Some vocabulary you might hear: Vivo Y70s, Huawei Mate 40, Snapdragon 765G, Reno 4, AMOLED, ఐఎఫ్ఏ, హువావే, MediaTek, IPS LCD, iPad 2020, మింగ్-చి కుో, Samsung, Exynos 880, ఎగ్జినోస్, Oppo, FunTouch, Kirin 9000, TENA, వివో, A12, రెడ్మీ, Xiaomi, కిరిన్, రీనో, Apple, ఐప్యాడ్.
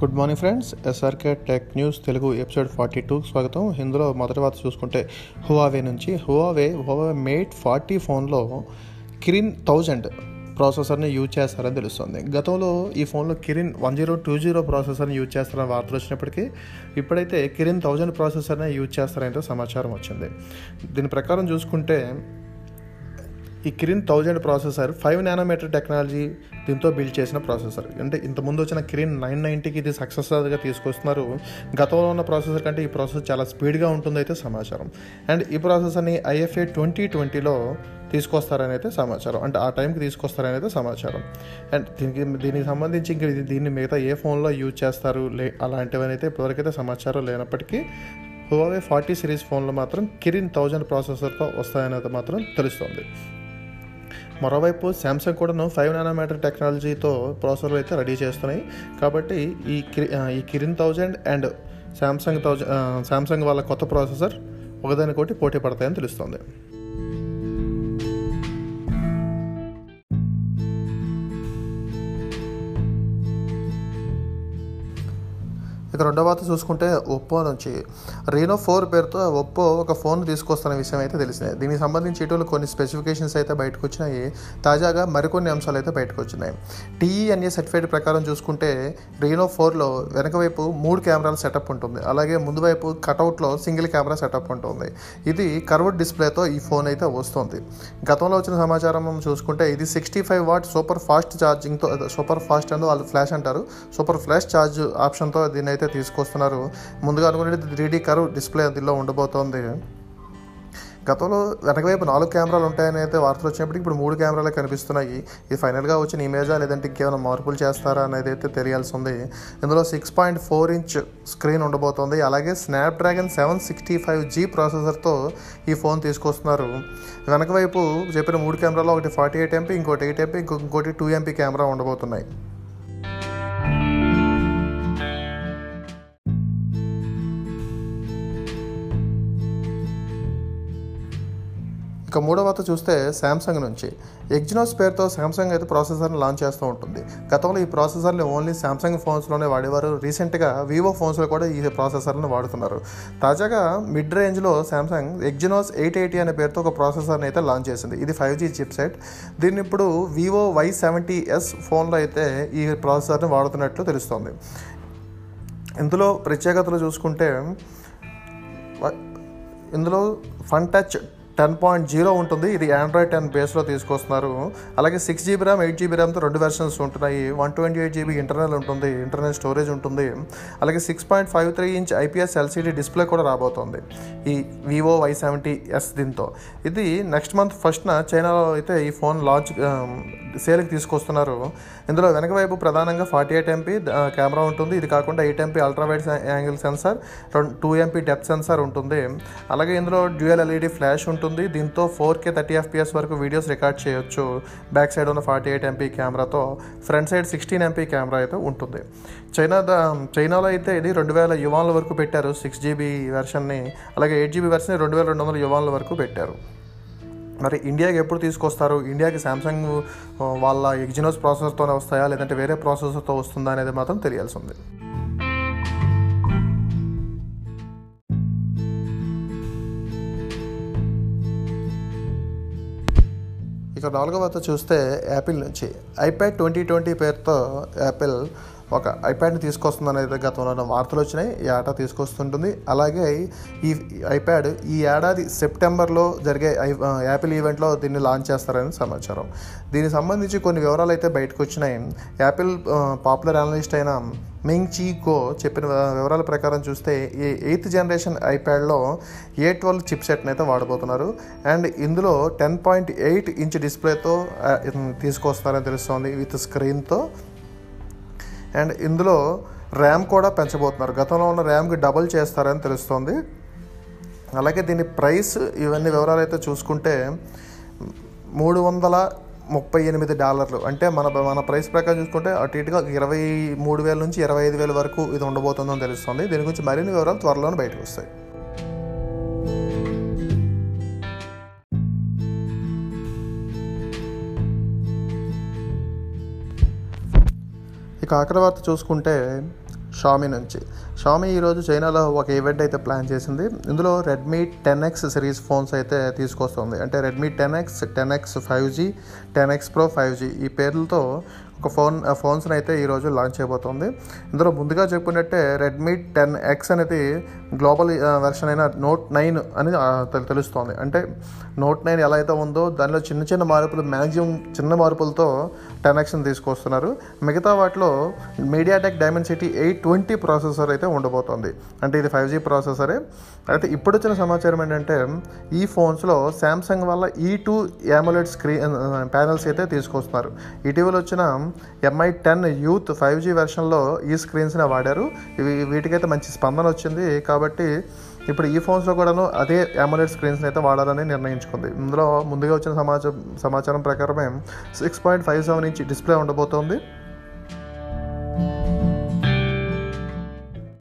Good morning friends, SRK tech news Telugu episode 42కి స్వాగతం. ఇందులో మొదటి వార్త చూసుకుంటే హువావే నుంచి హువావే మేట్ 40 ఫోన్లో కిరిన్ 1000 ప్రాసెసర్ని యూజ్ చేస్తారని తెలుస్తుంది. గతంలో ఈ ఫోన్లో కిరిన్ 1020 ప్రాసెసర్ని యూజ్ చేస్తారని వార్తలు వచ్చినప్పటికీ ఇప్పుడైతే కిరిన్ 1000 ప్రాసెసర్నే యూజ్ చేస్తారంటే సమాచారం వచ్చింది. దీని ప్రకారం చూసుకుంటే ఈ కిరిన్ 1000 ప్రాసెసర్ 5 nanometer టెక్నాలజీ దీంతో బిల్డ్ చేసిన ప్రాసెసర్. అంటే ఇంతకుముందు వచ్చిన కిరిన్ 990కి ఇది సక్సెసర్గా తీసుకొస్తున్నారు. గతంలో ఉన్న ప్రాసెసర్ కంటే ఈ ప్రాసెసర్ చాలా స్పీడ్గా ఉంటుందైతే సమాచారం. అండ్ ఈ ప్రాసెసర్ని ఐఎఫ్ఏ 2020లో తీసుకొస్తారని అయితే సమాచారం, అంటే ఆ టైంకి తీసుకొస్తారని అయితే సమాచారం. అండ్ దీనికి సంబంధించి ఇంకా దీన్ని మిగతా ఏ ఫోన్లో యూజ్ చేస్తారు అలాంటివన్నీ అయితే ఇప్పటివరకైతే సమాచారం లేనప్పటికీ హువావే 40 సిరీస్ ఫోన్లో మాత్రం కిరిన్ 1000 ప్రాసెసర్తో వస్తాయనేది మాత్రం తెలుస్తుంది. మరోవైపు శాంసంగ్ కూడాను 5 nanometer టెక్నాలజీతో ప్రాసెసర్లు అయితే రెడీ చేస్తున్నాయి. కాబట్టి ఈ కిరిన్ 1000 అండ్ శాంసంగ్ వాళ్ళ కొత్త ప్రాసెసర్ ఒకదానికొకటి పోటీ పడతాయని తెలుస్తుంది. ఇక రెండో వార్త చూసుకుంటే ఒప్పో నుంచి రీనో 4 పేరుతో ఒప్పో ఒక ఫోన్ తీసుకొస్తున్న విషయం అయితే తెలిసిందే. దీనికి సంబంధించి ఇటీవల కొన్ని స్పెసిఫికేషన్స్ అయితే బయటకు వచ్చినాయి. తాజాగా మరికొన్ని అంశాలు అయితే బయటకు వచ్చినాయి. TENA సర్టిఫికేట్ ప్రకారం చూసుకుంటే రీనో 4లో వెనక వైపు 3 కెమెరాల సెటప్ ఉంటుంది. అలాగే ముందు వైపు కట్అవుట్లో సింగిల్ కెమెరా సెటప్ ఉంటుంది. ఇది కర్వ్డ్ డిస్ప్లేతో ఈ ఫోన్ అయితే వస్తుంది. గతంలో వచ్చిన సమాచారం చూసుకుంటే ఇది 65W సూపర్ ఫాస్ట్ వాళ్ళు ఫ్లాష్ అంటారు, సూపర్ ఫ్లాష్ ఛార్జ్ ఆప్షన్తో దీన్ని అయితే తీసుకొస్తున్నారు. ముందుగా అనుకునేది 3D కర్వ్ డిస్ప్లే అందులో ఉండబోతోంది. గతంలో వెనకవైపు 4 కెమెరాలు ఉంటాయని అయితే వార్తలు వచ్చినప్పటికీ ఇప్పుడు 3 కెమెరాలే కనిపిస్తున్నాయి. ఇది ఫైనల్గా వచ్చిన ఇమేజా లేదంటే ఇంకేమైనా మార్పులు చేస్తారా అనేది అయితే తెలియాల్సి ఉంది. ఇందులో 6.4-inch స్క్రీన్ ఉండబోతోంది. అలాగే స్నాప్డ్రాగన్ 765G ప్రాసెసర్తో ఈ ఫోన్ తీసుకొస్తున్నారు. వెనకవైపు చెప్పిన 3 కెమెరాలో ఒకటి 48MP, ఇంకోటి 8MP, ఇంకోటి 2MP కెమెరా ఉండబోతున్నాయి. ఇక మూడో వార్త చూస్తే శాంసంగ్ నుంచి ఎగ్జినోస్ పేరుతో శాంసంగ్ అయితే ప్రాసెసర్ని లాంచ్ చేస్తూ ఉంటుంది. గతంలో ఈ ప్రాసెసర్ని ఓన్లీ శాంసంగ్ ఫోన్స్లోనే వాడేవారు. రీసెంట్గా వివో ఫోన్స్లో కూడా ఈ ప్రాసెసర్ని వాడుతున్నారు. తాజాగా మిడ్ రేంజ్లో శాంసంగ్ ఎగ్జినోస్ 880 అనే పేరుతో ఒక ప్రాసెసర్ని అయితే లాంచ్ చేసింది. ఇది 5G చిప్సెట్. దీన్ని ఇప్పుడు వివో Y70s ఫోన్లో అయితే ఈ ప్రాసెసర్ని వాడుతున్నట్లు తెలుస్తోంది. ఇందులో ప్రత్యేకతలు చూసుకుంటే ఇందులో FunTouch 10.0 ఉంటుంది. ఇది Android 10 బేస్లో తీసుకొస్తున్నారు. అలాగే 6GB RAM, 8GB ర్యామ్తో 2 వెర్షన్స్ ఉంటున్నాయి. 128GB ఇంటర్నల్ ఉంటుంది, ఇంటర్నల్ స్టోరేజ్ ఉంటుంది. అలాగే 6.53-inch IPS LCD డిస్ప్లే కూడా రాబోతోంది ఈ వివో Y70s దీంతో. ఇది నెక్స్ట్ మంత్ 1st చైనాలో అయితే ఈ ఫోన్ లాంచ్ సేల్కి తీసుకొస్తున్నారు. ఇందులో వెనక వైపు ప్రధానంగా 48MP కెమెరా ఉంటుంది. ఇది కాకుండా 8MP ultrawide angle sensor, 2MP depth sensor ఉంటుంది. అలాగే ఇందులో డ్యూయల్ LED ఫ్లాష్ ఉంటుంది. దీంతో 4K 30fps వరకు వీడియోస్ రికార్డ్ చేయొచ్చు. బ్యాక్ సైడ్ ఉన్న 48MP కెమెరాతో, ఫ్రంట్ సైడ్ 16MP కెమెరా అయితే ఉంటుంది. చైనాలో అయితే ఇది 2000 yuan వరకు పెట్టారు 6GB వెర్షన్ని. అలాగే 8GB వెర్షన్ని 2200 yuan వరకు పెట్టారు. మరి ఇండియాకి ఎప్పుడు తీసుకొస్తారు? ఇండియాకి శాంసంగ్ వాళ్ళ ఎగ్జినోస్ ప్రాసెసర్తోనే వస్తాయా లేదంటే వేరే ప్రాసెసర్తో వస్తుందా అనేది మాత్రం తెలియాల్సి ఉంది. ఇక 4వ వార్త చూస్తే యాపిల్ నుంచి ఐప్యాడ్ 2020 పేరుతో యాపిల్ ఒక ఐప్యాడ్ని తీసుకొస్తుందనేది గతంలో వార్తలు వచ్చినాయి. ఈ ఏటా తీసుకొస్తుంటుంది. అలాగే ఈ ఐప్యాడ్ ఈ ఏడాది సెప్టెంబర్లో జరిగే యాపిల్ ఈవెంట్లో దీన్ని లాంచ్ చేస్తారని సమాచారం. దీనికి సంబంధించి కొన్ని వివరాలు అయితే బయటకు వచ్చినాయి. యాపిల్ పాపులర్ అనలిస్ట్ అయిన మింగ్-చి కుో చెప్పిన వివరాల ప్రకారం చూస్తే ఈ 8th generation ఐప్యాడ్లో A12 చిప్సెట్ని అయితే వాడబోతున్నారు. అండ్ ఇందులో 10.8-inch డిస్ప్లేతో తీసుకొస్తారని తెలుస్తోంది విత్ స్క్రీన్తో. అండ్ ఇందులో ర్యామ్ కూడా పెంచబోతున్నారు. గతంలో ఉన్న ర్యామ్కి డబుల్ చేస్తారని తెలుస్తోంది. అలాగే దీని ప్రైస్ ఇవన్నీ వివరాలు అయితే చూసుకుంటే $338, అంటే మన ప్రైస్ ప్రకారం చూసుకుంటే అటు ఇటుగా 23,000 నుంచి 25,000 వరకు ఇది ఉండబోతుందని తెలుస్తోంది. దీని గురించి మరిన్ని వివరాలు త్వరలోనే బయటకు వస్తాయి. ఆఖరి వార్త చూసుకుంటే షామీ నుంచి. షామీ ఈరోజు చైనాలో ఒక ఈవెంట్ అయితే ప్లాన్ చేసింది. ఇందులో రెడ్మీ 10X సిరీస్ ఫోన్స్ అయితే తీసుకొస్తుంది. అంటే రెడ్మీ 10X, 10X 5G, 10X Pro 5G ఈ పేర్లతో ఒక ఫోన్స్ని అయితే ఈరోజు లాంచ్ అయిపోతుంది. ఇందులో ముందుగా చెప్పుకున్నట్టే రెడ్మీ 10X అనేది గ్లోబల్ వెర్షన్ అయిన నోట్ 9 అని తెలుస్తోంది. అంటే నోట్ 9 ఎలా అయితే ఉందో దానిలో చిన్న మార్పులు, మ్యాక్సిమం చిన్న మార్పులతో 10Xని తీసుకొస్తున్నారు. మిగతా వాటిలో మీడియాటెక్ డైమెన్సిటీ 820 ప్రాసెసర్ అయితే ఉండబోతోంది. అంటే ఇది 5G ప్రాసెసరే. అయితే ఇప్పుడు వచ్చిన సమాచారం ఏంటంటే ఈ ఫోన్స్లో శాంసంగ్ వల్ల E2 AMOLED స్క్రీన్ ప్యానెల్స్ అయితే తీసుకొస్తున్నారు. ఇటీవల వచ్చిన MI 10 యూత్ 5G వెర్షన్లో ఈ స్క్రీన్స్నే వాడారు. ఇవి వీటికైతే మంచి స్పందన వచ్చింది కాబట్టి ఇప్పుడు ఈ ఫోన్స్లో కూడాను అదే AMOLED స్క్రీన్స్ని అయితే వాడాలని నిర్ణయించుకుంది. ఇందులో ముందుగా వచ్చిన సమాచారం ప్రకారమే 6.57 ఇంచ్ డిస్ప్లే ఉండబోతోంది.